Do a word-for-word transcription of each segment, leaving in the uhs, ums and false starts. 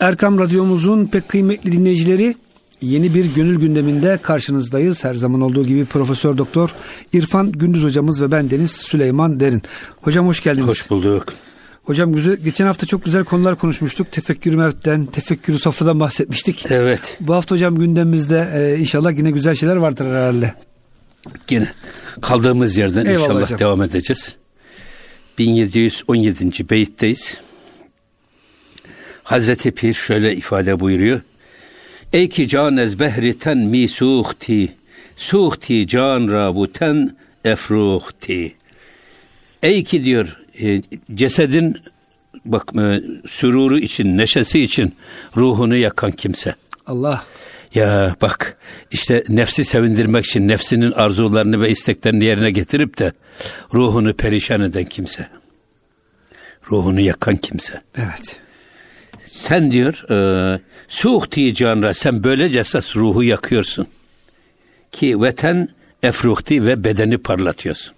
Erkam Radyomuzun pek kıymetli dinleyicileri, yeni bir gönül gündeminde karşınızdayız. Her zaman olduğu gibi Profesör Doktor İrfan Gündüz hocamız ve ben Deniz Süleyman Derin. Hocam hoş geldiniz. Hoş bulduk. Hocam güzel, geçen hafta çok güzel konular konuşmuştuk. Tefekkür-ü mevtten, tefekkür-ü safhadan bahsetmiştik. Evet. Bu hafta hocam gündemimizde e, inşallah yine güzel şeyler vardır herhalde. Yine kaldığımız yerden eyvallah inşallah hocam devam edeceğiz. bin yedi yüz on yedinci beyitteyiz. Hazreti Pir şöyle ifade buyuruyor. Ey ki can ez behri ten mi suhti, suhti can ra bu ten efruhti. Ey ki diyor e, cesedin bak e, süruru için, neşesi için ruhunu yakan kimse. Allah. Ya bak işte nefsi sevindirmek için nefsinin arzularını ve isteklerini yerine getirip de ruhunu perişan eden kimse. Ruhunu yakan kimse. Evet. Sen diyor e, suhti canra, sen böylece esas ruhu yakıyorsun ki veten efruhti ve bedeni parlatıyorsun.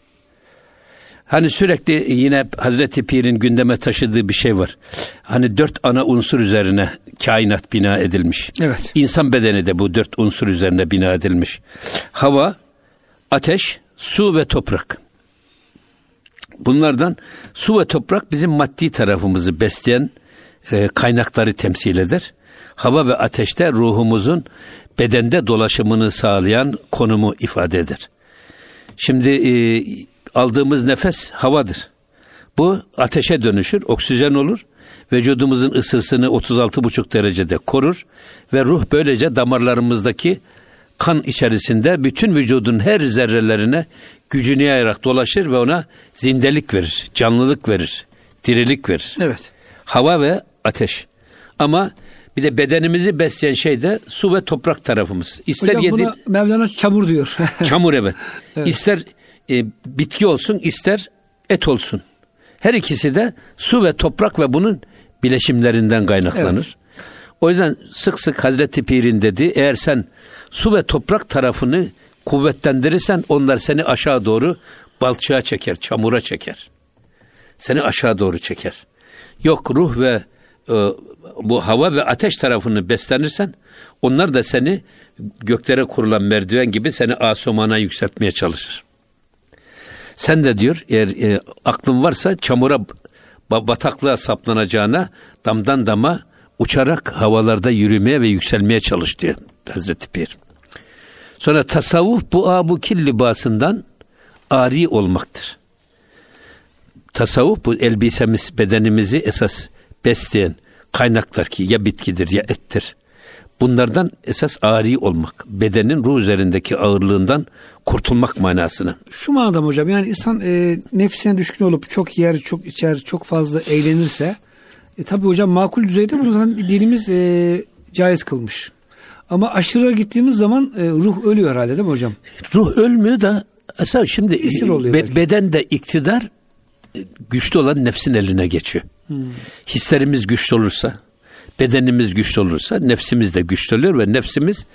Hani sürekli yine Hazreti Pir'in gündeme taşıdığı bir şey var. Hani dört ana unsur üzerine kainat bina edilmiş. Evet. İnsan bedeni de bu dört unsur üzerine bina edilmiş. Hava, ateş, su ve toprak. Bunlardan su ve toprak bizim maddi tarafımızı besleyen e, kaynakları temsil eder. Hava ve ateşte ruhumuzun bedende dolaşımını sağlayan konumu ifade eder. Şimdi e, aldığımız nefes havadır. Bu ateşe dönüşür, oksijen olur. Vücudumuzun ısısını otuz altı buçuk derecede korur ve ruh böylece damarlarımızdaki kan içerisinde bütün vücudun her zerrelerine gücünü yayarak dolaşır ve ona zindelik verir, canlılık verir, dirilik verir. Evet. Hava ve ateş. Ama bir de bedenimizi besleyen şey de su ve toprak tarafımız. İster hocam yedi... buna Mevlana çamur diyor. Çamur evet. Evet. İster E, bitki olsun, ister et olsun. Her ikisi de su ve toprak ve bunun bileşimlerinden kaynaklanır. Evet. O yüzden sık sık Hazreti Pir'in dediği, eğer sen su ve toprak tarafını kuvvetlendirirsen onlar seni aşağı doğru balçığa çeker, çamura çeker. Seni aşağı doğru çeker. Yok ruh ve e, bu hava ve ateş tarafını beslenirsen onlar da seni göklere kurulan merdiven gibi seni asomana yükseltmeye çalışır. Sen de diyor eğer e, aklın varsa çamura, bataklığa saplanacağına damdan dama uçarak havalarda yürümeye ve yükselmeye çalış diyor Hazreti Pir. Sonra tasavvuf bu abukil libasından ari olmaktır. Tasavvuf bu elbisemiz, bedenimizi esas besleyen kaynaklar ki ya bitkidir ya ettir. Bunlardan esas ari olmak, bedenin ruh üzerindeki ağırlığından kurtulmak manasına. Şu manada hocam yani insan e, nefsine düşkün olup çok yer, çok içer, çok fazla eğlenirse e, tabii hocam makul düzeyde bunu zaten dinimiz e, caiz kılmış. Ama aşırıya gittiğimiz zaman e, ruh ölüyor herhalde değil mi hocam? Ruh ölmüyor da aslında şimdi be, bedende iktidar güçlü olan nefsin eline geçiyor. Hmm. Hislerimiz güçlü olursa, bedenimiz güçlü olursa nefsimiz de güçlü olur ve nefsimiz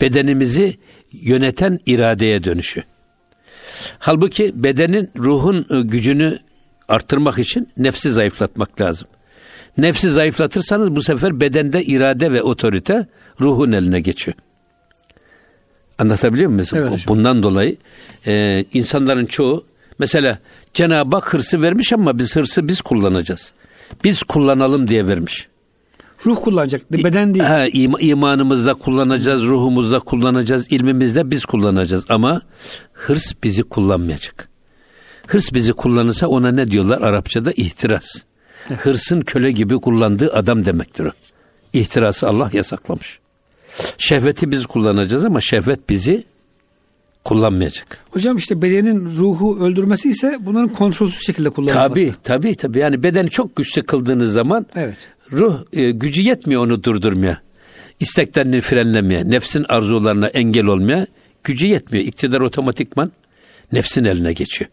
bedenimizi yöneten iradeye dönüşü. Halbuki bedenin, ruhun gücünü artırmak için nefsi zayıflatmak lazım. Nefsi zayıflatırsanız bu sefer bedende irade ve otorite ruhun eline geçiyor. Anlatabiliyor muyum? Evet, bundan dolayı e, insanların çoğu mesela Cenab-ı Hak hırsı vermiş ama biz hırsı biz kullanacağız. Biz kullanalım diye vermiş. Ruh kullanacak, beden değil. Ha, im- imanımızda kullanacağız, ruhumuzda kullanacağız, ilmimizde biz kullanacağız. Ama hırs bizi kullanmayacak. Hırs bizi kullanırsa ona ne diyorlar Arapçada? İhtiras. Evet. Hırsın köle gibi kullandığı adam demektir o. İhtirası Allah yasaklamış. Şehveti biz kullanacağız ama şehvet bizi kullanmayacak. Hocam işte bedenin ruhu öldürmesi ise bunların kontrolsüz şekilde kullanılması. Tabii, tabii, tabii. Yani bedeni çok güçlü kıldığınız zaman evet. Ruh e, gücü yetmiyor onu durdurmaya, isteklerini frenlemeye, nefsin arzularına engel olmaya gücü yetmiyor. İktidar otomatikman nefsin eline geçiyor.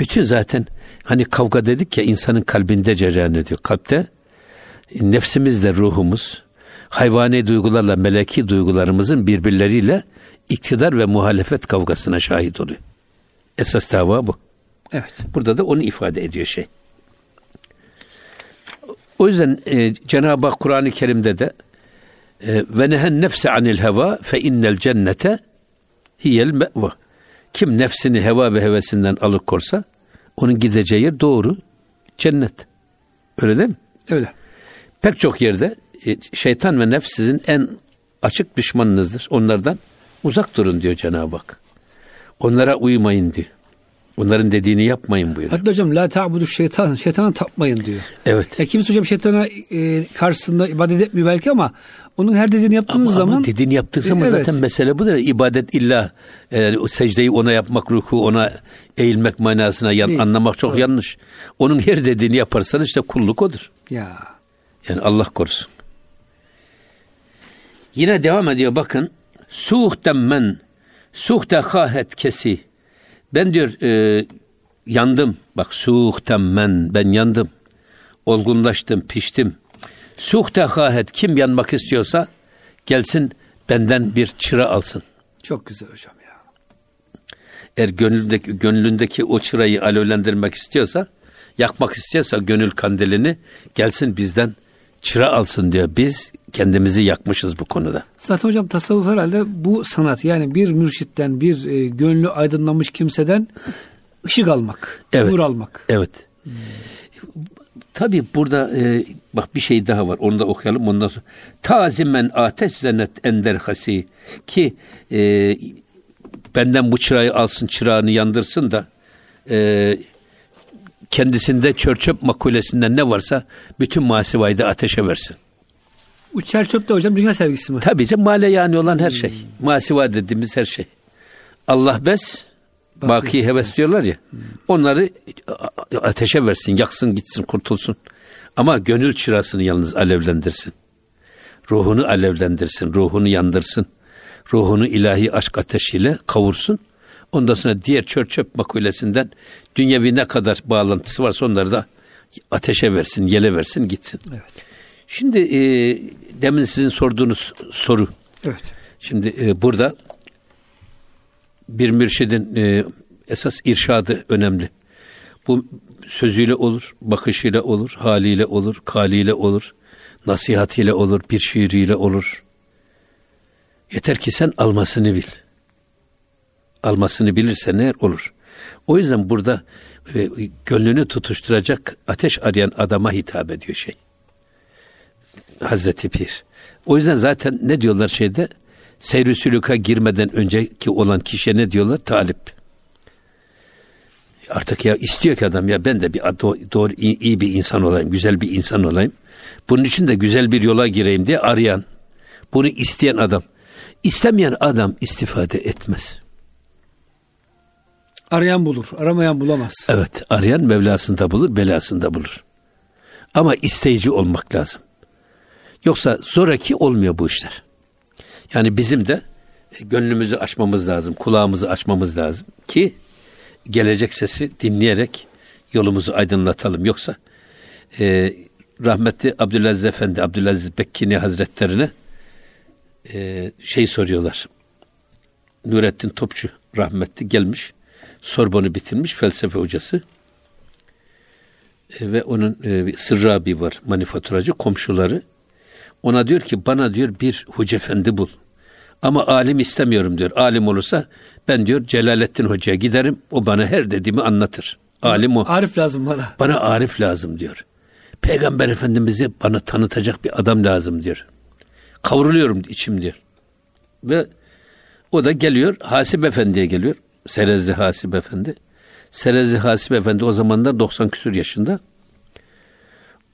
Bütün zaten hani kavga dedik ya insanın kalbinde cereyan ediyor. Kalpte nefsimizle ruhumuz, hayvani duygularla meleki duygularımızın birbirleriyle iktidar ve muhalefet kavgasına şahit oluyor. Esas dava bu. Evet. Burada da onu ifade ediyor şey. O yüzden e, Cenab-ı Hak Kur'an-ı Kerim'de de ve nehen nefse anil heva fe innel cennete hiyel me'va. Kim nefsini heva ve hevesinden alıkorsa onun gideceği yer doğru cennet. Öyle değil mi? Öyle. Pek çok yerde şeytan ve nefs sizin en açık düşmanınızdır. Onlardan uzak durun diyor Cenab-ı Hak. Onlara uymayın diyor. Onların dediğini yapmayın buyuruyor. Hatta hocam la ta'budu şeytan, şeytana tapmayın diyor. Evet. Ya kimse hocam şeytana e, karşısında ibadet etmiyor belki ama onun her dediğini yaptığınız ama, zaman. Ama dediğini yaptığınız e, zaman evet. Zaten mesele bu da ibadet illa e, secdeyi ona yapmak, ruku ona eğilmek manasına yan, e, anlamak çok evet. Yanlış. Onun her dediğini yaparsan işte kulluk odur. Ya. Yani Allah korusun. Yine devam ediyor bakın. Suhten men, suhte kâhet kesi. Ben diyor e, yandım. Bak suhten men, ben yandım. Olgunlaştım, piştim. Suhte kâhet, kim yanmak istiyorsa gelsin benden bir çıra alsın. Çok güzel hocam ya. Eğer gönlündeki, gönlündeki o çırayı alevlendirmek istiyorsa, yakmak istiyorsa gönül kandilini gelsin bizden çıra alsın diyor. Biz kendimizi yakmışız bu konuda. Zaten hocam tasavvuf herhalde bu sanat. Yani bir mürşitten, bir e, gönlü aydınlanmış kimseden ışık almak, evet. Nur almak. Evet. Hmm. Tabii burada e, bak bir şey daha var. Onu da okuyalım. Ondan sonra tazimen ateş zenet ender hasi ki e, benden bu çırayı alsın, çırağını yandırsın da e, kendisinde çörçöp makulesinden ne varsa bütün masivayı da ateşe versin. Bu çörçöp de hocam dünya sevgisi mi? Tabii canım, male yani olan her şey. Hmm. Masiva dediğimiz her şey. Allah bes, baki, baki heves diyorlar ya. Hmm. Onları ateşe versin, yaksın, gitsin, kurtulsun. Ama gönül çırasını yalnız alevlendirsin. Ruhunu alevlendirsin, ruhunu yandırsın. Ruhunu ilahi aşk ateşiyle kavursun. Ondan sonra diğer çörçöp makulesinden dünyevi ne kadar bağlantısı varsa onları da ateşe versin, yele versin, gitsin. Evet. Şimdi e, demin sizin sorduğunuz soru. Evet. Şimdi e, burada bir mürşidin e, esas irşadı önemli. Bu sözüyle olur, bakışıyla olur, haliyle olur, kaliyle olur, nasihatiyle olur, bir şiiriyle olur. Yeter ki sen almasını bil. Almasını bilirsen eğer olur. O yüzden burada e, gönlünü tutuşturacak ateş arayan adama hitap ediyor şey. Hazreti Pir. O yüzden zaten ne diyorlar şeyde? Seyr-i sülüka girmeden önceki olan kişiye ne diyorlar? Talip. Artık ya istiyor ki adam ya ben de bir doğru iyi bir insan olayım, güzel bir insan olayım. Bunun için de güzel bir yola gireyim diye arayan, bunu isteyen adam. İstemeyen adam istifade etmez. Arayan bulur, aramayan bulamaz. Evet, arayan Mevlasında bulur, belasında bulur. Ama isteyici olmak lazım. Yoksa zoraki olmuyor bu işler. Yani bizim de gönlümüzü açmamız lazım, kulağımızı açmamız lazım ki gelecek sesi dinleyerek yolumuzu aydınlatalım. Yoksa e, rahmetli Abdülaziz Efendi, Abdülaziz Bekkini Hazretlerine e, şey soruyorlar. Nurettin Topçu rahmetli gelmiş. Sorbonu bitirmiş felsefe hocası e, ve onun e, Sırrı abi var, manifaturacı komşuları. Ona diyor ki bana diyor bir hoca efendi bul. Ama alim istemiyorum diyor. Alim olursa ben diyor Celaleddin Hoca'ya giderim. O bana her dediğimi anlatır. Alim o. Arif lazım bana. Bana arif lazım diyor. Peygamber Efendimiz'i bana tanıtacak bir adam lazım diyor. Kavruluyorum içim diyor. Ve o da geliyor Hasip Efendi'ye geliyor. Serezli Hasib Efendi. Serezli Hasib Efendi o zamanlar doksan küsur yaşında.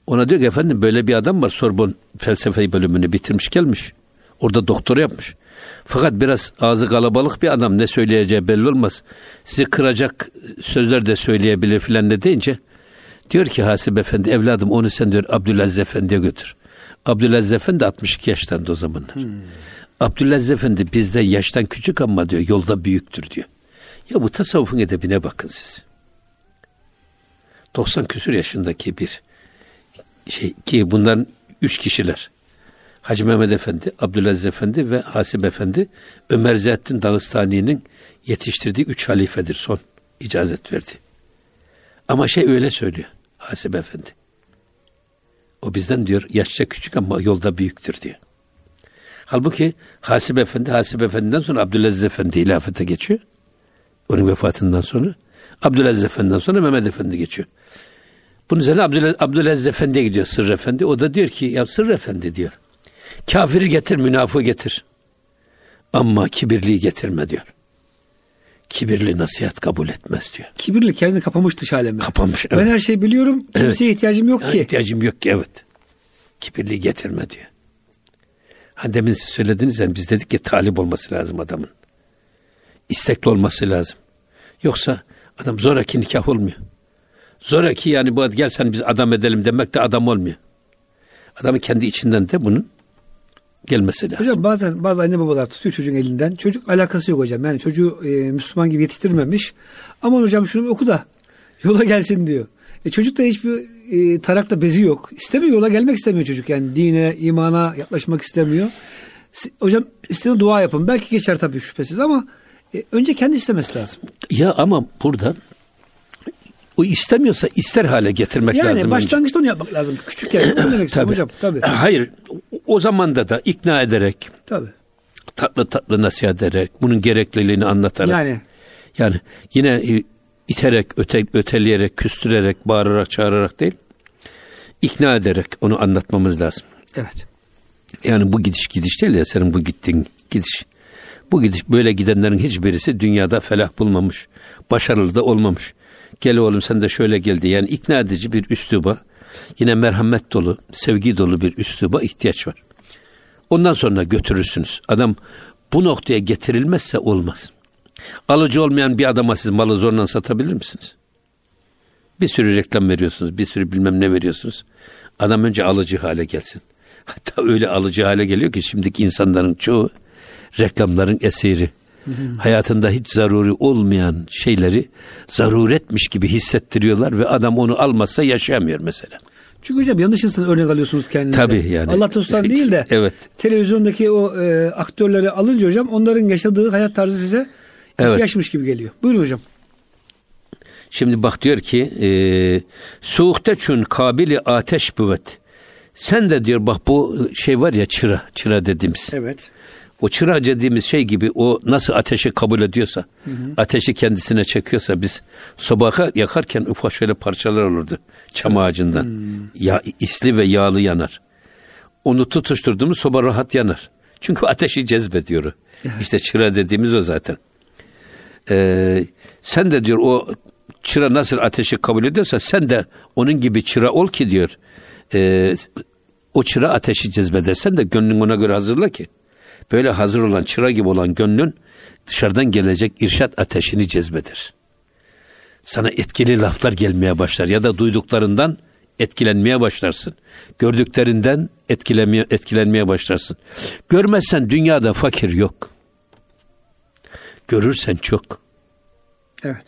Ona diyor ki efendim böyle bir adam var. Sorbon felsefe bölümünü bitirmiş gelmiş. Orada doktora yapmış. Fakat biraz ağzı kalabalık bir adam. Ne söyleyeceği belli olmaz. Sizi kıracak sözler de söyleyebilir filan ne deyince. Diyor ki Hasib Efendi evladım onu sen diyor Abdülaziz Efendi'ye götür. Abdülaziz Efendi altmış iki yaşlandı o zamanlar. Hmm. Abdülaziz Efendi bizde yaştan küçük ama diyor yolda büyüktür diyor. Ya bu tasavvufun edebine bakın siz. doksan küsur yaşındaki bir şey ki bunların üç kişiler. Hacı Mehmet Efendi, Abdülaziz Efendi ve Hasip Efendi Ömer Ziyaddin Dağıstani'nin yetiştirdiği üç halifedir son icazet verdi. Ama şey öyle söylüyor Hasip Efendi. O bizden diyor yaşça küçük ama yolda büyüktür diyor. Halbuki Hasip Efendi, Hasip Efendi'den sonra Abdülaziz Efendi hilafete geçiyor. Onun vefatından sonra. Abdülaziz Efendi'den sonra Mehmet Efendi geçiyor. Bunun üzerine Abdülaziz, Abdülaziz Efendi'ye gidiyor Sırrı Efendi. O da diyor ki ya Sırrı Efendi diyor. Kafiri getir, münafığı getir. Ama kibirliği getirme diyor. Kibirli nasihat kabul etmez diyor. Kibirli kendini kapamış dış aleme. Kapamış, evet. Ben her şeyi biliyorum, kimseye evet. ihtiyacım yok ya ki. İhtiyacım yok ki, evet. Kibirliği getirme diyor. Ha demin siz söylediniz yani biz dedik ki talip olması lazım adamın. İstekli olması lazım. Yoksa adam zoraki nikah olmuyor. Zoraki yani bu ad gel sen biz adam edelim demek de adam olmuyor. Adamın kendi içinden de bunun gelmesi lazım. Hocam bazen bazı anne babalar tutuyor çocuğun elinden. Çocuk alakası yok hocam. Yani çocuğu e, Müslüman gibi yetiştirmemiş. Aman hocam şunu oku da yola gelsin diyor. E, çocuk da hiçbir e, tarakta bezi yok. İstemiyor, yola gelmek istemiyor çocuk. Yani dine, imana yaklaşmak istemiyor. Hocam istediğine dua yapın. Belki geçer tabii şüphesiz ama e, önce kendi istemesi lazım. Ya ama burada o istemiyorsa ister hale getirmek yani lazım. Yani başlangıçta önce onu yapmak lazım. Küçükken bunu demek istiyorum hocam. Tabii. Hayır. O zamanda da ikna ederek, tabii. tatlı tatlı nasihat ederek, bunun gerekliliğini anlatarak. Yani. Yani yine iterek, öte, öteleyerek, küstürerek, bağırarak, çağırarak değil, ikna ederek onu anlatmamız lazım. Evet. Yani bu gidiş gidiş değil ya, senin bu gittiğin gidiş. Bu gidiş, böyle gidenlerin hiçbirisi dünyada felah bulmamış, başarılı da olmamış. Gel oğlum sen de şöyle geldi. Yani ikna edici bir üsluba, yine merhamet dolu, sevgi dolu bir üsluba ihtiyaç var. Ondan sonra götürürsünüz. Adam bu noktaya getirilmezse olmaz. Alıcı olmayan bir adama siz malı zorla satabilir misiniz? Bir sürü reklam veriyorsunuz, bir sürü bilmem ne veriyorsunuz. Adam önce alıcı hale gelsin. Hatta öyle alıcı hale geliyor ki şimdiki insanların çoğu reklamların esiri. Hayatında hiç zaruri olmayan şeyleri zaruretmiş gibi hissettiriyorlar ve adam onu almazsa yaşayamıyor mesela. Çünkü hocam yanlış insan örnek alıyorsunuz kendinize. Tabii yani. Allah dosttan değil de evet. Televizyondaki o e, aktörleri alınca hocam onların yaşadığı hayat tarzı size ihtiyaçmış evet. gibi geliyor. Buyurun hocam. Şimdi bak diyor ki e, suhte çün kabili ateş büvet. Sen de diyor bak bu şey var ya çıra, çıra dediğimiz. Evet. O çıra dediğimiz şey gibi o nasıl ateşi kabul ediyorsa, hı hı. ateşi kendisine çekiyorsa biz soba yakarken ufak şöyle parçalar olurdu çam ağacından. Hı. Ya, isli ve yağlı yanar. Onu tutuşturduğumuz soba rahat yanar. Çünkü ateşi cezbediyor. Evet. İşte çıra dediğimiz o zaten. Ee, sen de diyor o çıra nasıl ateşi kabul ediyorsa sen de onun gibi çıra ol ki diyor. E, o çıra ateşi cezbedersen de gönlün ona göre hazırla ki. Böyle hazır olan, çıra gibi olan gönlün dışarıdan gelecek irşat ateşini cezbeder. Sana etkili laflar gelmeye başlar ya da duyduklarından etkilenmeye başlarsın. Gördüklerinden etkilenmeye, etkilenmeye başlarsın. Görmezsen dünyada fakir yok. Görürsen çok. Evet.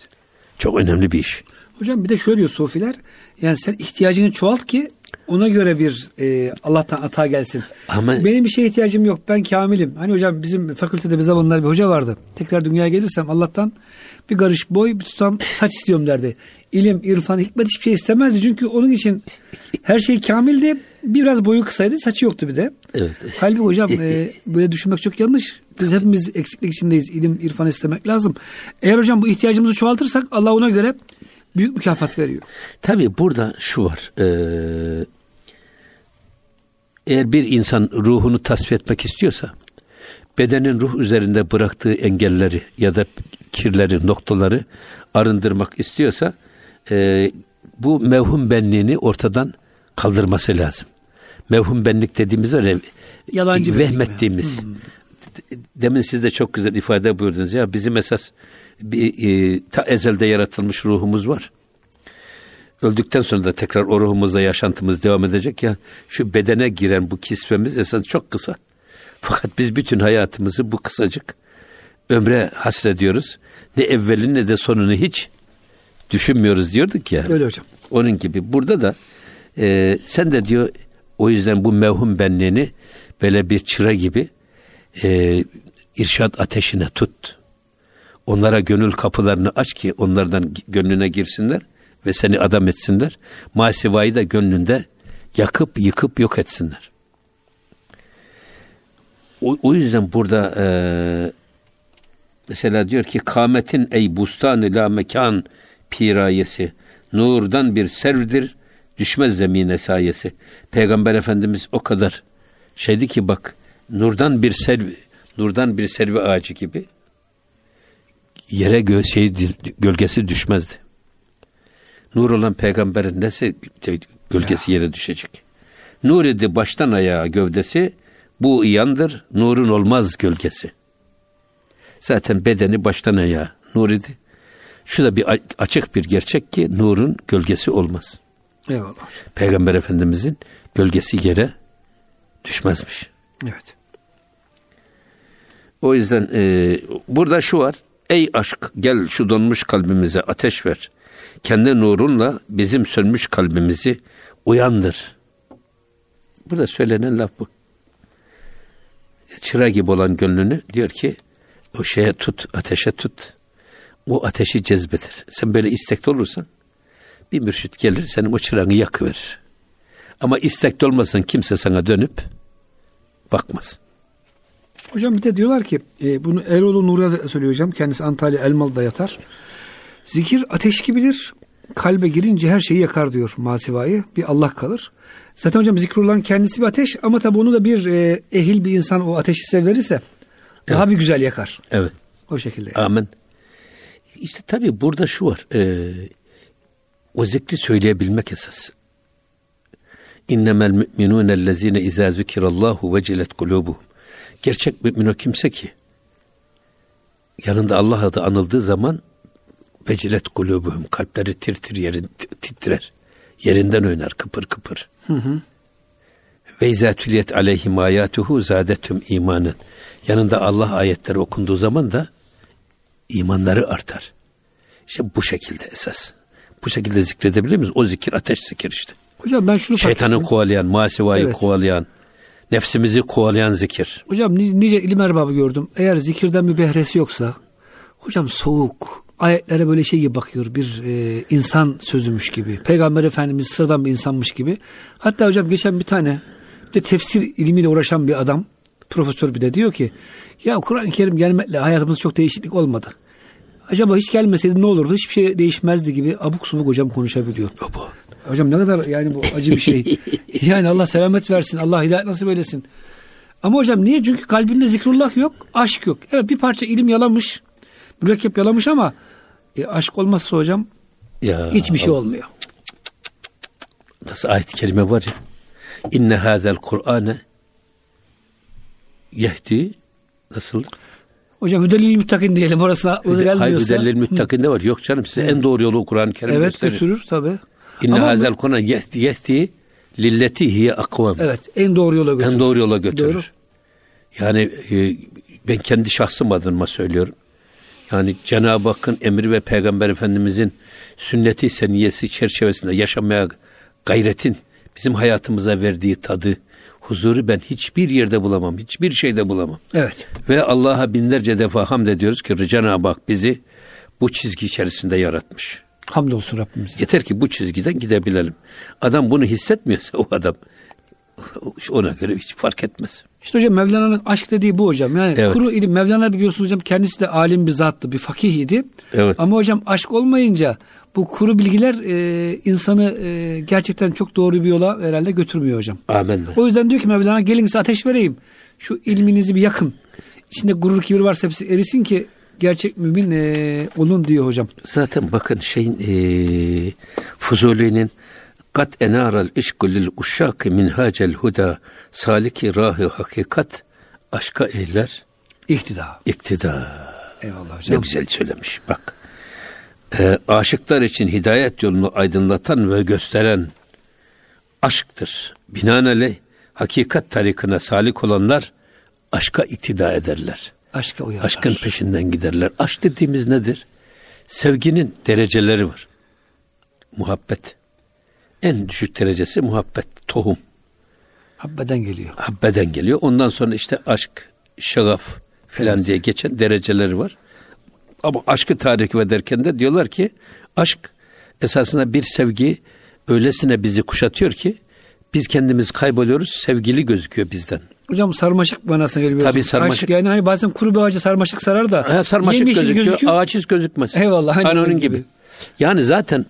Çok önemli bir iş. Hocam bir de şöyle diyor sufiler, yani sen ihtiyacını çoğalt ki ona göre bir e, Allah'tan ata gelsin. Ama benim bir şeye ihtiyacım yok. Ben kamilim. Hani hocam bizim fakültede bir zamanlar bir hoca vardı. Tekrar dünyaya gelirsem Allah'tan bir karış boy, bir tutam saç istiyorum derdi. İlim, irfan, hikmet hiçbir şey istemezdi. Çünkü onun için her şey kamildi. Biraz boyu kısaydı, saçı yoktu bir de. Evet. Halbuki hocam e, böyle düşünmek çok yanlış. Biz hepimiz eksiklik içindeyiz. İlim, irfan istemek lazım. Eğer hocam bu ihtiyacımızı çoğaltırsak Allah ona göre büyük mükafat veriyor. Tabii burada şu var. Ee, eğer bir insan ruhunu tasfiye etmek istiyorsa bedenin ruh üzerinde bıraktığı engelleri ya da kirleri, noktaları arındırmak istiyorsa e, bu mevhum benliğini ortadan kaldırması lazım. Mevhum benlik dediğimiz var ya, yalancı vehmettiğimiz. Hmm. Demin siz de çok güzel ifade buyurdunuz ya bizim esas bir e, ta ezelde yaratılmış ruhumuz var. Öldükten sonra da tekrar o ruhumuzla yaşantımız devam edecek ya. Şu bedene giren bu kisvemiz esas çok kısa. Fakat biz bütün hayatımızı bu kısacık ömre hasrediyoruz. Ne evvelini ne de sonunu hiç düşünmüyoruz diyorduk ya. Öyle hocam. Onun gibi burada da e, sen de diyor o yüzden bu mevhum benliğini böyle bir çıra gibi e, irşat ateşine tut. Onlara gönül kapılarını aç ki onlardan gönlüne girsinler ve seni adam etsinler. Masivayı da gönlünde yakıp yıkıp yok etsinler. O, o yüzden burada e, mesela diyor ki kâmetin ey bustan-ı la mekan pirayesi, nurdan bir servdir, düşmez zemine sayesi. Peygamber Efendimiz o kadar şeydi ki bak, nurdan bir servi, nurdan bir servi ağacı gibi yere gö- şey, gölgesi düşmezdi. Nur olan peygamberin nesi gölgesi yere düşecek? Nur idi baştan ayağa gövdesi, bu iyandır, nurun olmaz gölgesi. Zaten bedeni baştan ayağa nur idi. Şu da bir açık bir gerçek ki nurun gölgesi olmaz. Eyvallah. Peygamber Efendimizin gölgesi yere düşmezmiş. Evet. O yüzden e, burada şu var. Ey aşk, gel şu donmuş kalbimize ateş ver. Kendi nurunla bizim sönmüş kalbimizi uyandır. Burada söylenen laf bu. Çıra gibi olan gönlünü diyor ki o şeye tut, ateşe tut. O ateşi cezbedir. Sen böyle istekli olursan bir mürşit gelir senin o çırağını yakıverir. Ama istekli olmasan kimse sana dönüp bakmaz. Hocam bir de diyorlar ki e, bunu Eroğlu Nur'a söylüyor hocam. Kendisi Antalya Elmalı'da yatar. Zikir ateş gibidir. Kalbe girince her şeyi yakar diyor masivayı. Bir Allah kalır. Zaten hocam zikrullah kendisi bir ateş ama tabii onu da bir e, ehil bir insan o ateşi severirse daha evet. bir güzel yakar. Evet. O şekilde. Yani. Amin. İşte tabii burada şu var. E, o zikri söyleyebilmek esas. İnnemel müminun ellezine izâ zükirallahu vecilet kulûbuhum. Gerçek mümin o kimse ki yanında Allah adı anıldığı zaman vecilet kulûbuhum, kalpleri tir tir yerin, titrer. Yerinden oynar kıpır kıpır. Hı hı. Ve izâ tüliyet aleyhim âyâtuhu zâdetüm imanen. Yanında Allah ayetleri okunduğu zaman da İmanları artar. İşte bu şekilde esas. Bu şekilde zikredebilir miyiz? O zikir ateş zikir işte. Hocam ben şunu şeytanı kovalayan, masivayı evet. kovalayan, nefsimizi kovalayan zikir. Hocam nice ilim erbabı gördüm. Eğer zikirden bir behresi yoksa, hocam soğuk, ayetlere böyle şey gibi bakıyor. Bir e, insan sözümüş gibi. Peygamber Efendimiz sıradan bir insanmış gibi. Hatta hocam geçen bir tane bir de tefsir ilmiyle uğraşan bir adam, profesör bir de diyor ki ya Kur'an-ı Kerim gelmekle hayatımız çok değişiklik olmadı. Acaba hiç gelmeseydi ne olurdu? Hiçbir şey değişmezdi gibi abuk subuk hocam konuşabiliyor. Baba. Hocam ne kadar yani bu acı bir şey. Yani Allah selamet versin. Allah hidayet nasip eylesin. Ama hocam niye? Çünkü kalbinde zikrullah yok. Aşk yok. Evet bir parça ilim yalamış. Mürekkep yalamış ama e, aşk olmazsa hocam ya, hiçbir şey olmuyor. Nasıl ayet-i kerime var ya. İnne hâzel Kur'ane yehdi. Nasıl? Hocam hüdelil müttakin diyelim orasına. Hayır hüdelil müttakin de var. Yok canım size evet. en doğru yolu Kur'an-ı Kerim evet, gösterir. Evet götürür tabii. İnne hazel Kur'an yehdi, yehdi lilleti hiye akvam. Evet en doğru yola götürür. En doğru yola götürür. Doğru. Yani e, ben kendi şahsım adıma söylüyorum. Yani Cenab-ı Hakk'ın emri ve Peygamber Efendimiz'in sünneti seniyesi çerçevesinde yaşamaya gayretin bizim hayatımıza verdiği tadı, huzuru ben hiçbir yerde bulamam. Hiçbir şeyde bulamam. Evet. Ve Allah'a binlerce defa hamd ediyoruz ki Cenab-ı Hak bizi bu çizgi içerisinde yaratmış. Hamdolsun Rabbimize. Yeter ki bu çizgiden gidebilelim. Adam bunu hissetmiyorsa o adam ona göre hiç fark etmez. İşte hocam Mevlana'nın aşk dediği bu hocam. Yani evet. kuru ilim. Mevlana biliyorsunuz hocam kendisi de alim bir zattı. Bir fakih idi. Evet. Ama hocam aşk olmayınca bu kuru bilgiler e, insanı e, gerçekten çok doğru bir yola herhalde götürmüyor hocam. Amin. O yüzden diyor ki Mevlana gelin size ateş vereyim. Şu ilminizi bir yakın. İçinde gurur kibir varsa hepsi erisin ki gerçek mümin e, olun diyor hocam. Zaten bakın şeyin e, Fuzuli'nin kat enara'l işku lil uşşak minhacel huda saliki rahi hakikat aşka eyler iktida. İktida. Eyvallah hocam. Ne güzel söylemiş bak. E, aşıklar için hidayet yolunu aydınlatan ve gösteren aşktır. Binaenaleyh hakikat tarikına salik olanlar aşka iktida ederler. Aşka uyarlar. Aşkın peşinden giderler. Aşk dediğimiz nedir? Sevginin dereceleri var. Muhabbet. En düşük derecesi muhabbet, tohum. Habbeden geliyor. Habbeden geliyor. Ondan sonra işte aşk, şagaf falan evet. diye geçen dereceleri var. Ama aşkı tarif ederken de diyorlar ki aşk esasında bir sevgi öylesine bizi kuşatıyor ki Biz kendimiz kayboluyoruz, sevgili gözüküyor bizden. Hocam sarmaşık manasına geliyor. Tabii sarmaşık. Aşk, yani hani bazen kuru bir ağaca sarmaşık sarar da. Ha, sarmaşık gözüküyor, gözüküyor, ağaç hiç gözükmez. Eyvallah. Hani onun gibi. gibi. Yani zaten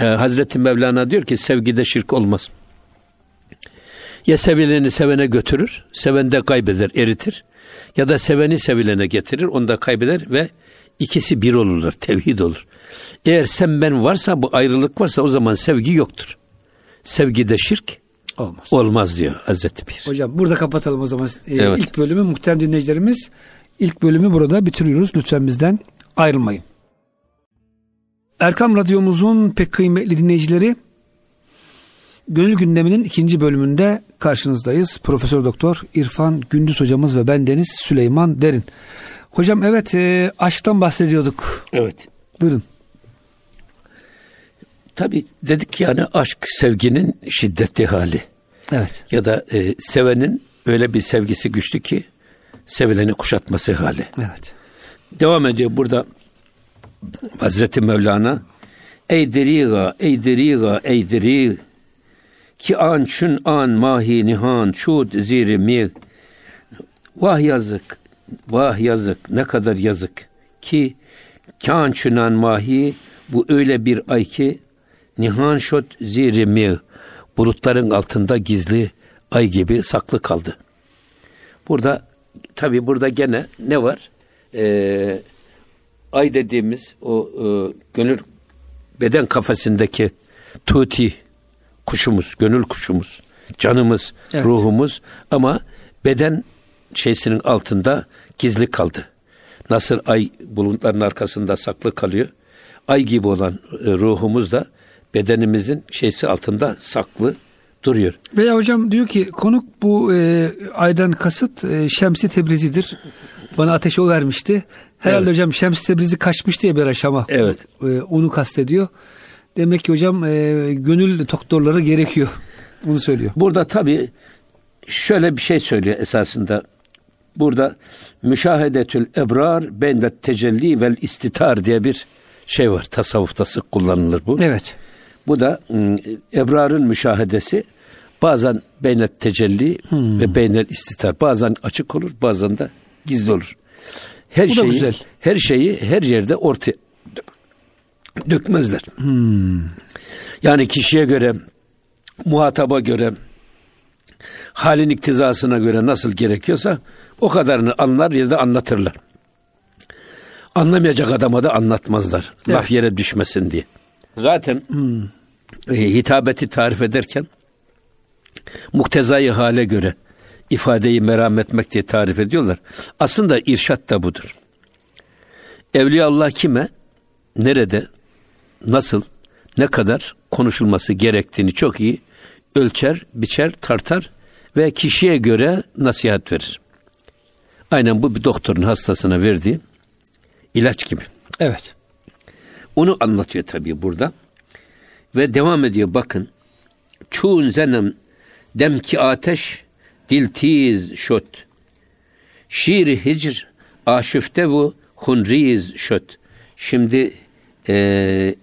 e, Hazreti Mevlana diyor ki sevgide şirk olmaz. Ya sevileni sevene götürür, seven de kaybeder, eritir. Ya da seveni sevilene getirir, onu da kaybeder ve ikisi bir olurlar, tevhid olur. Eğer sen ben varsa, bu ayrılık varsa o zaman sevgi yoktur. Sevgide şirk olmaz, olmaz diyor Hazreti Pir. Hocam burada kapatalım o zaman. Ee, evet. İlk bölümü, muhterem dinleyicilerimiz, ilk bölümü burada bitiriyoruz. Lütfen bizden ayrılmayın. Erkam Radyomuzun pek kıymetli dinleyicileri, Gönül Gündemi'nin ikinci bölümünde karşınızdayız. Profesör Doktor İrfan Gündüz hocamız ve ben Deniz Süleyman Derin. Hocam evet, e, aşktan bahsediyorduk. Evet. Buyurun. Tabii dedik ki yani aşk sevginin şiddetli hali. Evet. Ya da e, sevenin öyle bir sevgisi güçlü ki sevileni kuşatması hali. Evet. Devam ediyor burada Hazreti Mevlana. Ey deriga, ey deriga, ey deriga. Ki an çün an mahi nihan çud ziri mir. Vah yazık, vah yazık, ne kadar yazık ki kan çün an mahi, bu öyle bir ay ki nihan şod ziri mir, bulutların altında gizli ay gibi saklı kaldı. Burada tabii burada gene ne var? Ee, ay dediğimiz o e, gönül beden kafesindeki tuti kuşumuz, gönül kuşumuz, canımız, evet, ruhumuz ama beden şeysinin altında gizli kaldı. Nasıl ay bulutların arkasında saklı kalıyor, ay gibi olan ruhumuz da bedenimizin şeysi altında saklı duruyor. Veya hocam diyor ki konuk, bu e, aydan kasıt e, Şems-i Tebrizi'dir. Bana ateşi o vermişti. Herhalde evet, hocam Şems-i Tebrizi kaçmış diye bir aşama. Evet. E, onu kastediyor. Demek ki hocam e, gönül doktorları gerekiyor. Bunu söylüyor. Burada tabii şöyle bir şey söylüyor esasında. Burada müşahedetül ebrar beynet tecelli vel istitar diye bir şey var. Tasavvufta sık kullanılır bu. Evet. Bu da ebrarın müşahedesi bazen beynet tecelli hmm. ve beynet istitar. Bazen açık olur, bazen de gizli olur. Her bu şeyi, da güzel. Her şeyi her yerde ortaya dökmezler. Hmm. Yani kişiye göre, muhataba göre, halin iktizasına göre nasıl gerekiyorsa o kadarını anlar ya da anlatırlar. Anlamayacak adama da anlatmazlar. Evet. Laf yere düşmesin diye. Zaten hmm. e, hitabeti tarif ederken muktezayı hale göre ifadeyi meram etmek diye tarif ediyorlar. Aslında irşat da budur. Evliyaullah kime, nerede, nasıl, ne kadar konuşulması gerektiğini çok iyi ölçer, biçer, tartar ve kişiye göre nasihat verir. Aynen bu bir doktorun hastasına verdiği ilaç gibi. Evet. Onu anlatıyor tabii burada. Ve devam ediyor bakın. Çun zenem demki ateş diltiz şöt. Şiir hicr aşifte bu hunriz şöt. Şimdi Ee,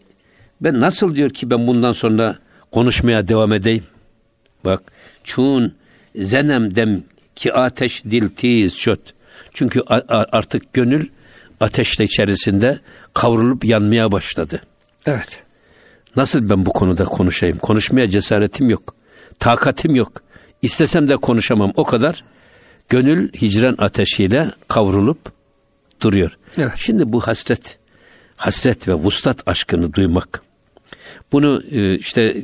ben nasıl diyor ki ben bundan sonra konuşmaya devam edeyim? Bak, çun zenem dem ki ateş diltiz şöt. Çünkü artık gönül ateşle içerisinde kavrulup yanmaya başladı. Evet. Nasıl ben bu konuda konuşayım? Konuşmaya cesaretim yok, takatim yok. İstesem de konuşamam. O kadar gönül hicran ateşiyle kavrulup duruyor. Evet. Şimdi bu hasret. Hasret ve vuslat aşkını duymak. Bunu işte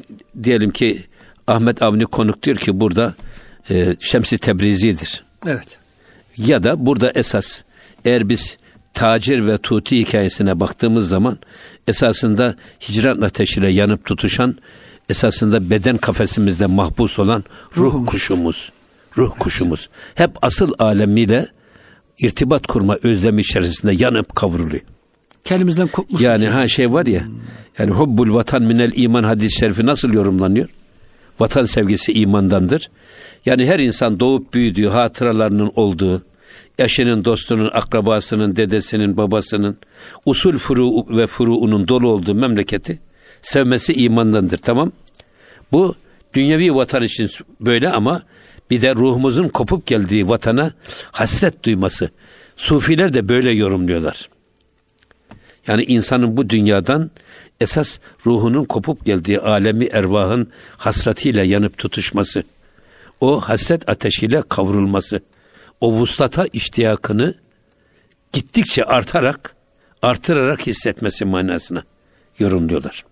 diyelim ki Ahmet Avni Konuk diyor ki burada Şems-i Tebrizi'dir. Evet. Ya da burada esas eğer biz tacir ve tuti hikayesine baktığımız zaman esasında hicran ateşiyle yanıp tutuşan esasında beden kafesimizde mahpus olan ruh Ruhumuz. kuşumuz. Ruh kuşumuz. Hep asıl alemiyle irtibat kurma özlemi içerisinde yanıp kavruluyor. Kendimizden kopmuşuz. Yani ha şey var ya, yani hubbul vatan minel iman hadis-i şerifi nasıl yorumlanıyor? Vatan sevgisi imandandır. Yani her insan doğup büyüdüğü, hatıralarının olduğu, eşinin, dostunun, akrabasının, dedesinin, babasının, usul furu ve furuunun dolu olduğu memleketi sevmesi imandandır. Tamam. Bu dünyevi vatan için böyle, ama bir de ruhumuzun kopup geldiği vatana hasret duyması. Sufiler de böyle yorumluyorlar. Yani insanın bu dünyadan esas ruhunun kopup geldiği alemi ervahın hasretiyle yanıp tutuşması, o hasret ateşiyle kavrulması, o vuslata iştiyakını gittikçe artarak, artırarak hissetmesi manasına yorumluyorlar.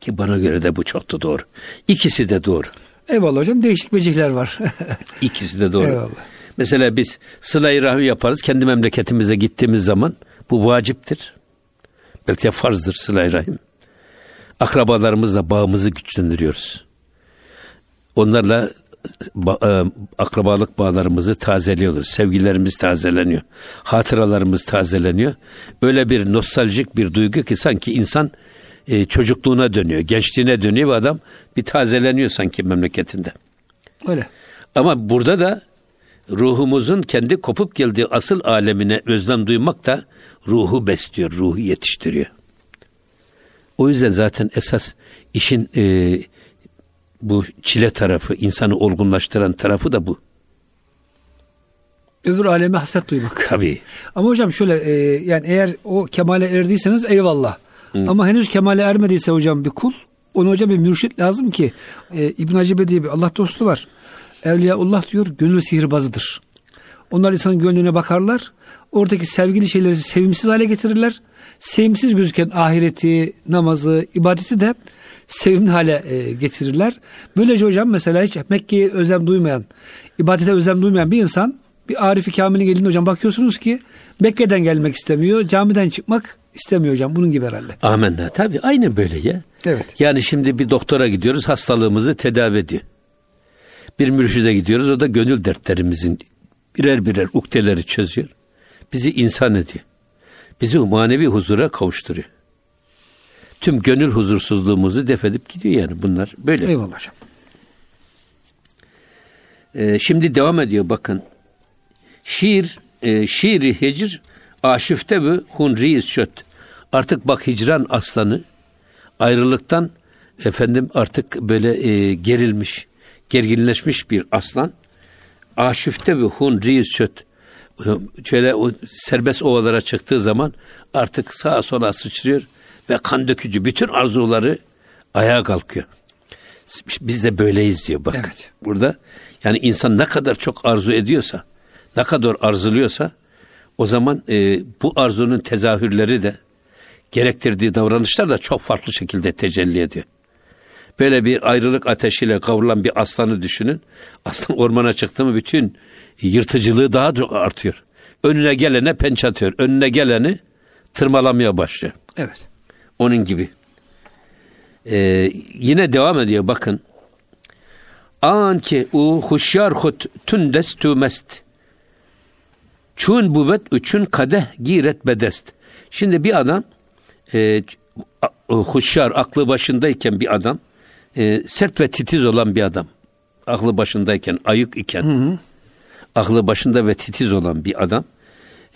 Ki bana göre de bu çok da doğru. İkisi de doğru. Eyvallah hocam, değişik becikler var. İkisi de doğru. Eyvallah. Mesela biz sıla-i rahmi yaparız. Kendi memleketimize gittiğimiz zaman bu vaciptir. Belki de farzdır sıla-i rahim. Akrabalarımızla bağımızı güçlendiriyoruz. Onlarla akrabalık bağlarımızı tazeliyoruz. Sevgilerimiz tazeleniyor. Hatıralarımız tazeleniyor. Öyle bir nostaljik bir duygu ki sanki insan e, çocukluğuna dönüyor, gençliğine dönüyor ve adam bir tazeleniyor sanki memleketinde. Öyle. Ama burada da ruhumuzun kendi kopup geldiği asıl alemine özlem duymak da ruhu besliyor, ruhu yetiştiriyor. O yüzden zaten esas işin e, bu çile tarafı, insanı olgunlaştıran tarafı da bu. Öbür aleme hasret duymak. Tabii. Ama hocam şöyle e, yani eğer o kemale erdiyseniz eyvallah. Hı. Ama henüz kemale ermediyse hocam bir kul, ona hocam bir mürşit lazım ki e, İbn Acebe diye bir Allah dostu var. Evliyaullah diyor, gönül sihirbazıdır. Onlar insanın gönlüne bakarlar. Oradaki sevgili şeyleri sevimsiz hale getirirler. Sevimsiz gözüken ahireti, namazı, ibadeti de sevimli hale e, getirirler. Böylece hocam mesela hiç Mekke'ye özlem duymayan, ibadete özlem duymayan bir insan, bir Arif-i Kamil'in geldiğinde hocam bakıyorsunuz ki Mekke'den gelmek istemiyor, camiden çıkmak istemiyor hocam. Bunun gibi herhalde. Amenna, tabii aynı böyle ya. Evet. Yani şimdi bir doktora gidiyoruz, hastalığımızı tedavi ediyor. Bir mürşide gidiyoruz, o da gönül dertlerimizin birer birer ukdeleri çözüyor. Bizi insan ediyor. Bizi manevi huzura kavuşturuyor. Tüm gönül huzursuzluğumuzu defedip gidiyor yani bunlar. Böyle. Eyvallah hocam. Ee, şimdi devam ediyor bakın. Şiir, e, şiiri hicr, aşifte ve hunriyiz şöt. Artık bak hicran aslanı, ayrılıktan efendim artık böyle e, gerilmiş, gerginleşmiş bir aslan. Aşifte ve hunriyiz şöt. Şöyle o serbest ovalara çıktığı zaman artık sağa sola sıçrıyor ve kan dökücü bütün arzuları ayağa kalkıyor. Biz de böyleyiz diyor bak. Evet. Burada yani insan ne kadar çok arzu ediyorsa, ne kadar arzuluyorsa, o zaman e, bu arzunun tezahürleri de, gerektirdiği davranışlar da çok farklı şekilde tecelli ediyor. Böyle bir ayrılık ateşiyle kavrulan bir aslanı düşünün. Aslan ormana çıktı mı bütün yırtıcılığı daha da artıyor. Önüne gelene pençe atıyor. Önüne geleni tırmalamaya başlıyor. Evet. Onun gibi. Ee, yine devam ediyor bakın. Anki u huşyar hut tundes tümest. Çun bubet üçün kadeh giret bedest. Şimdi bir adam e, huşyar, aklı başındayken bir adam, e, sert ve titiz olan bir adam. Aklı başındayken, ayık iken. Hı hı. Aklı başında ve titiz olan bir adam.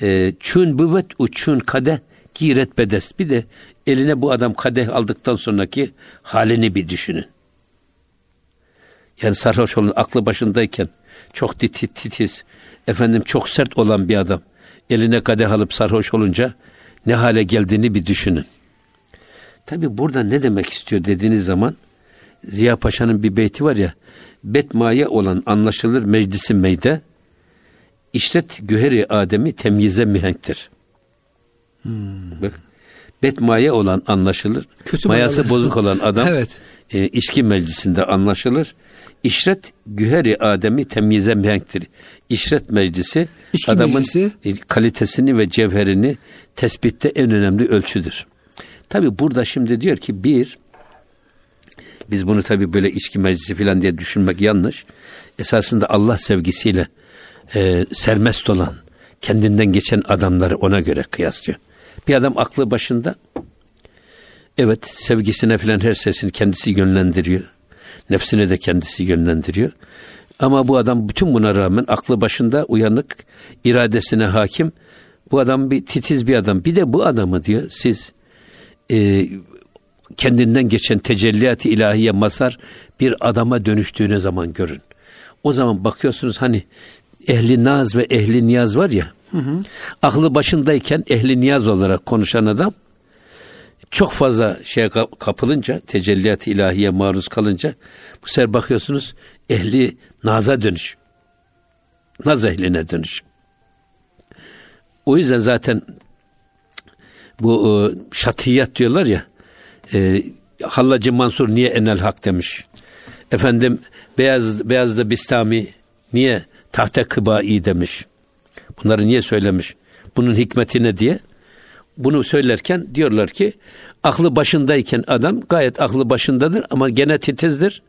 E, çun bubet üçün kadeh giret bedest. Bir de eline bu adam kadeh aldıktan sonraki halini bir düşünün. Yani sarhoş olan, aklı başındayken çok titiz, titiz, efendim çok sert olan bir adam eline kadeh alıp sarhoş olunca ne hale geldiğini bir düşünün. Tabi burada ne demek istiyor dediğiniz zaman Ziya Paşa'nın bir beyti var ya, betmaye olan anlaşılır meclisi meyde, işlet güheri Adem'i temyize mihenktir. Hmm. Bak, betmaye olan anlaşılır. Kötü mayası maalesef. Bozuk olan adam evet. e, içki meclisinde anlaşılır. İşret güheri Adem'i temyize mihenktir. İşret meclisi İçki adamın meclisi. Kalitesini ve cevherini tespitte en önemli ölçüdür. Tabi burada şimdi diyor ki bir, biz bunu tabi böyle içki meclisi falan diye düşünmek yanlış. Esasında Allah sevgisiyle e, sermest olan, kendinden geçen adamları ona göre kıyaslıyor. Bir adam aklı başında, evet, sevgisine filan her sesini kendisi yönlendiriyor. Nefsini de kendisi yönlendiriyor. Ama bu adam bütün buna rağmen aklı başında, uyanık, iradesine hakim. Bu adam bir titiz bir adam. Bir de bu adamı diyor siz e, kendinden geçen tecelliyat-ı ilahiye mazhar bir adama dönüştüğüne zaman görün. O zaman bakıyorsunuz hani ehli naz ve ehli niyaz var ya, hı hı. aklı başındayken ehli niyaz olarak konuşan adam çok fazla şeye kapılınca, tecelliyat-ı ilahiye maruz kalınca bu sefer bakıyorsunuz ehli naza dönüş. Naz ehline dönüş. O yüzden zaten bu şatiyat diyorlar ya, e, Hallac-ı Mansur niye enel hak demiş? Efendim Beyaz, Beyaz'da Bistami niye tahte kıbai demiş? Bunları niye söylemiş? Bunun hikmeti ne diye? Bunu söylerken diyorlar ki aklı başındayken adam gayet aklı başındadır ama gene titizdir.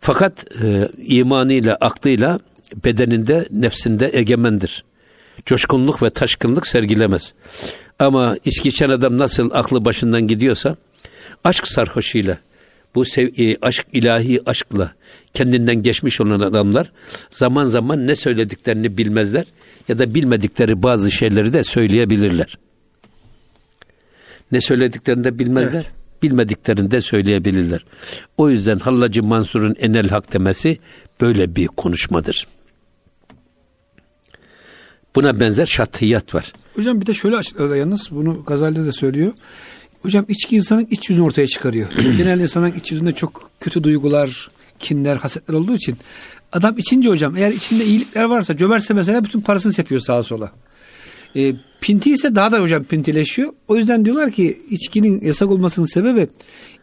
Fakat e, imanıyla, aklıyla bedeninde, nefsinde egemendir. Coşkunluk ve taşkınlık sergilemez. Ama içki içen adam nasıl aklı başından gidiyorsa aşk sarhoşuyla, bu sev- aşk ilahi aşkla kendinden geçmiş olan adamlar zaman zaman ne söylediklerini bilmezler ya da bilmedikleri bazı şeyleri de söyleyebilirler. Ne söylediklerini de bilmezler, evet. bilmediklerini de söyleyebilirler. O yüzden Hallacı Mansur'un enel hak demesi böyle bir konuşmadır. Buna benzer şatiyat var. Hocam bir de şöyle açıkladı yalnız, bunu Gazali'de de söylüyor. Hocam içki insanın iç yüzünü ortaya çıkarıyor. Genelde insanın iç yüzünde çok kötü duygular, kinler, hasetler olduğu için adam içince hocam eğer içinde iyilikler varsa, cömertse mesela bütün parasını sepiyor sağa sola. E, pinti ise daha da hocam pintileşiyor. O yüzden diyorlar ki içkinin yasak olmasının sebebi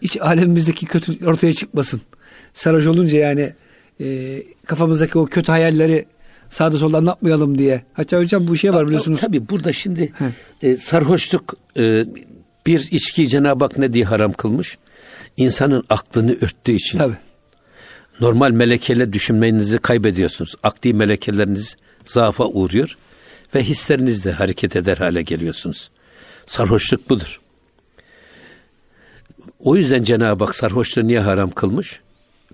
iç alemimizdeki kötülükler ortaya çıkmasın. Sarhoş olunca yani e, kafamızdaki o kötü hayalleri sağda solda anlatmayalım diye. Hatta hocam bu şey var biliyorsunuz. Tabii burada şimdi e, sarhoşluk e, bir içki Cenab-ı Hak ne diye haram kılmış? İnsanın aklını örttüğü için. Tabii. Normal melekeyle düşünmenizi kaybediyorsunuz. Akli melekeleriniz zaafa uğruyor ve hisleriniz de hareket eder hale geliyorsunuz. Sarhoşluk budur. O yüzden Cenab-ı Hak sarhoşluğu niye haram kılmış?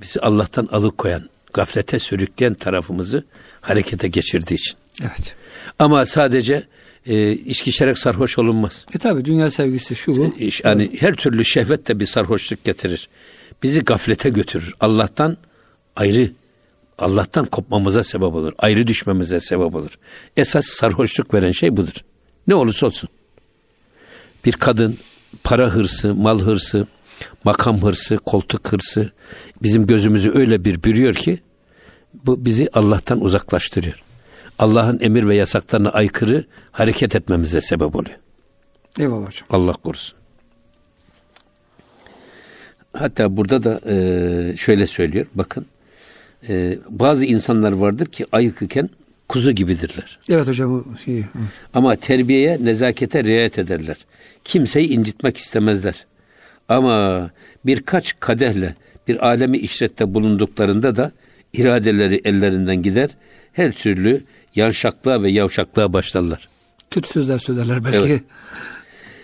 Bizi Allah'tan alıkoyan, gaflete sürükleyen tarafımızı harekete geçirdiği için. Evet. Ama sadece e, içkişerek sarhoş olunmaz. E tabi dünya sevgisi şu bu. Yani her türlü şehvet de bir sarhoşluk getirir. Bizi gaflete götürür. Allah'tan ayrı, Allah'tan kopmamıza sebep olur. Ayrı düşmemize sebep olur. Esas sarhoşluk veren şey budur. Ne olursa olsun. Bir kadın para hırsı, mal hırsı, makam hırsı, koltuk hırsı bizim gözümüzü öyle bir bürüyor ki bu bizi Allah'tan uzaklaştırıyor. Allah'ın emir ve yasaklarına aykırı hareket etmemize sebep oluyor. Eyvallah hocam. Allah korusun. Hatta burada da şöyle söylüyor. Bakın bazı insanlar vardır ki ayık iken kuzu gibidirler. Evet hocam. Şey. Ama terbiyeye, nezakete riayet ederler. Kimseyi incitmek istemezler. Ama birkaç kadehle bir alemi işrette bulunduklarında da iradeleri ellerinden gider. Her türlü yanşaklığa ve yavşaklığa başlarlar. Kötü sözler söylerler belki. Evet.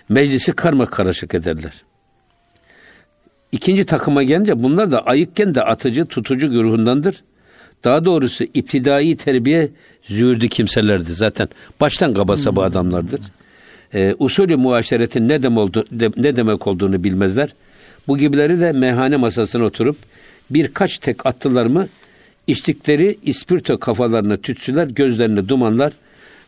Meclisi karma karışık ederler. İkinci takıma gelince bunlar da ayıkken de atıcı, tutucu güruhundandır. Daha doğrusu iptidai terbiye züğürdü kimselerdir. Zaten baştan kaba saba adamlardır. E, usulü muaşeretin ne, dem oldu, de, ne demek olduğunu bilmezler. Bu gibileri de meyhane masasına oturup birkaç tek attılar mı içtikleri ispirto kafalarına tütsüler, gözlerine dumanlar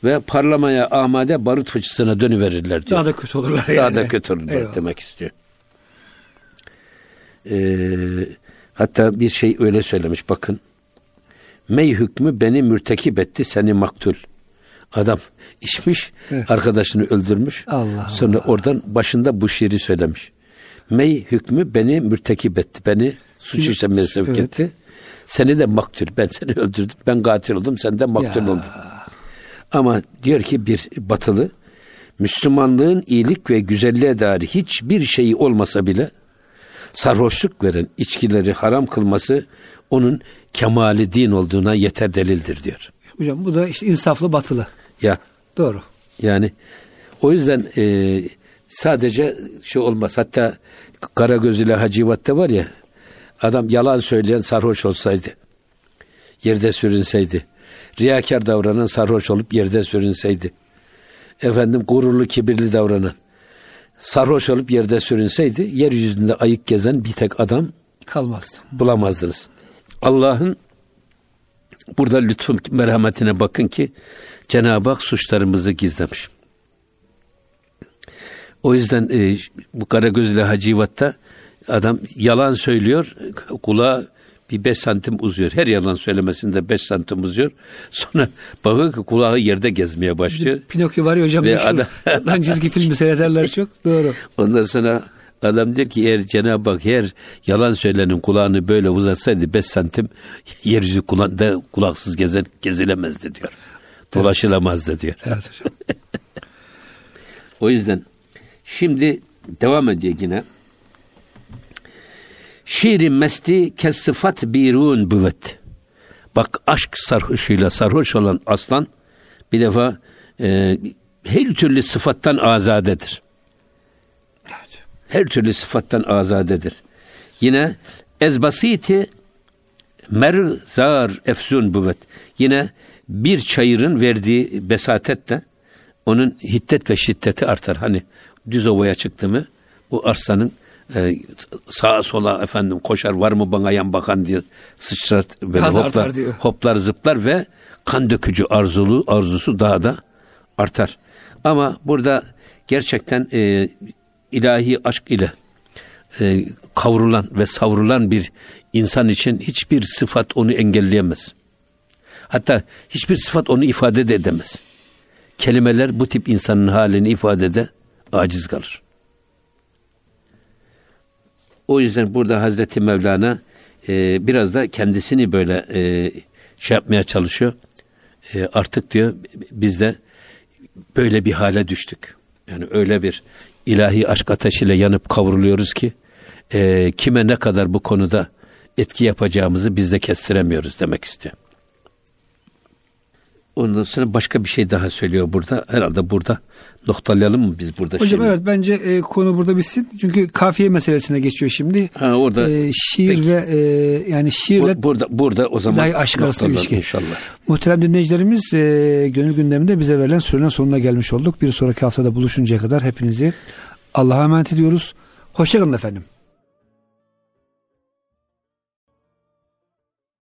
ve parlamaya amade barut fıçısına dönüverirler diyor. Daha da kötü olurlar. Daha yani. da kötü olurlar Eyvallah. Demek istiyor. Ee, hatta bir şey öyle söylemiş bakın. Mey hükmü beni mürtekip etti seni maktul. Adam içmiş, evet. arkadaşını öldürmüş. Allah sonra Allah. Oradan başında bu şiiri söylemiş. Mey hükmü beni mürtekip etti. Beni suç işlemeye sevk evet. etti. Seni de maktul. Ben seni öldürdüm. Ben katil oldum. Sen de maktul ya. Oldun. Ama diyor ki bir batılı Müslümanlığın iyilik ve güzelliğe dair hiçbir şeyi olmasa bile sarhoşluk veren içkileri haram kılması onun kemali din olduğuna yeter delildir diyor. Hocam bu da işte insaflı batılı. Ya. Doğru. Yani o yüzden e, sadece şey olmaz. Hatta Karagöz ile Hacivat'ta var ya adam yalan söyleyen sarhoş olsaydı yerde sürünseydi. Riyakar davranan sarhoş olup yerde sürünseydi. Efendim gururlu kibirli davranan sarhoş olup yerde sürünseydi yeryüzünde ayık gezen bir tek adam kalmazdı. Bulamazdınız. Allah'ın burada lütfun, merhametine bakın ki Cenab-ı Hak suçlarımızı gizlemiş. O yüzden e, bu Karagöz ile Hacivat'ta adam yalan söylüyor, kulağı bir beş santim uzuyor. Her yalan söylemesinde beş santim uzuyor. Sonra bakıyor ki kulağı yerde gezmeye başlıyor. Pinokyo var ya hocam. Ve adam... Lan çizgi filmi seyrederler çok. Doğru. Ondan sonra adam diyor ki eğer Cenab-ı Hak her yalan söylenin kulağını böyle uzatsaydı beş santim yeryüzü kulağında kulaksız gezen gezilemezdi diyor. Dolaşılamazdı diyor. Evet hocam. O yüzden şimdi devam ediyor yine. Şiir-i mesti kes-sıfat birun büvet. Bak aşk sarhoşuyla sarhoş olan aslan bir defa e, her türlü sıfattan azadedir. Evet. Her türlü sıfattan azadedir. Yine ez basiti merzar efsun büvet. Yine bir çayırın verdiği besatet de onun hiddet ve şiddeti artar. Hani düz ovaya çıktı mı bu arslanın Ee, sağa sola efendim koşar, var mı bana yan bakan diye sıçrar, böyle hoplar, hoplar zıplar ve kan dökücü arzulu arzusu daha da artar. Ama burada gerçekten e, ilahi aşk ile e, kavrulan ve savrulan bir insan için hiçbir sıfat onu engelleyemez. Hatta hiçbir sıfat onu ifade de edemez. Kelimeler bu tip insanın halini ifadede aciz kalır. O yüzden burada Hazreti Mevlana e, biraz da kendisini böyle e, şey yapmaya çalışıyor. E, artık diyor biz de böyle bir hale düştük. Yani öyle bir ilahi aşk ateşiyle yanıp kavruluyoruz ki e, kime ne kadar bu konuda etki yapacağımızı biz de kestiremiyoruz demek istiyor. Ondan sonra başka bir şey daha söylüyor burada. Herhalde burada noktalayalım mı biz burada? Hocam şimdi? Evet bence e, konu burada bitsin. Çünkü kafiye meselesine geçiyor şimdi. Ha, orada. E, şiir peki. ve e, yani şiirle burada, burada o zaman aşk arasında ilişki. İnşallah. Muhterem dinleyicilerimiz e, gönül gündeminde bize verilen sürenin sonuna gelmiş olduk. Bir sonraki haftada buluşuncaya kadar hepinizi Allah'a emanet ediyoruz. Hoşçakalın efendim.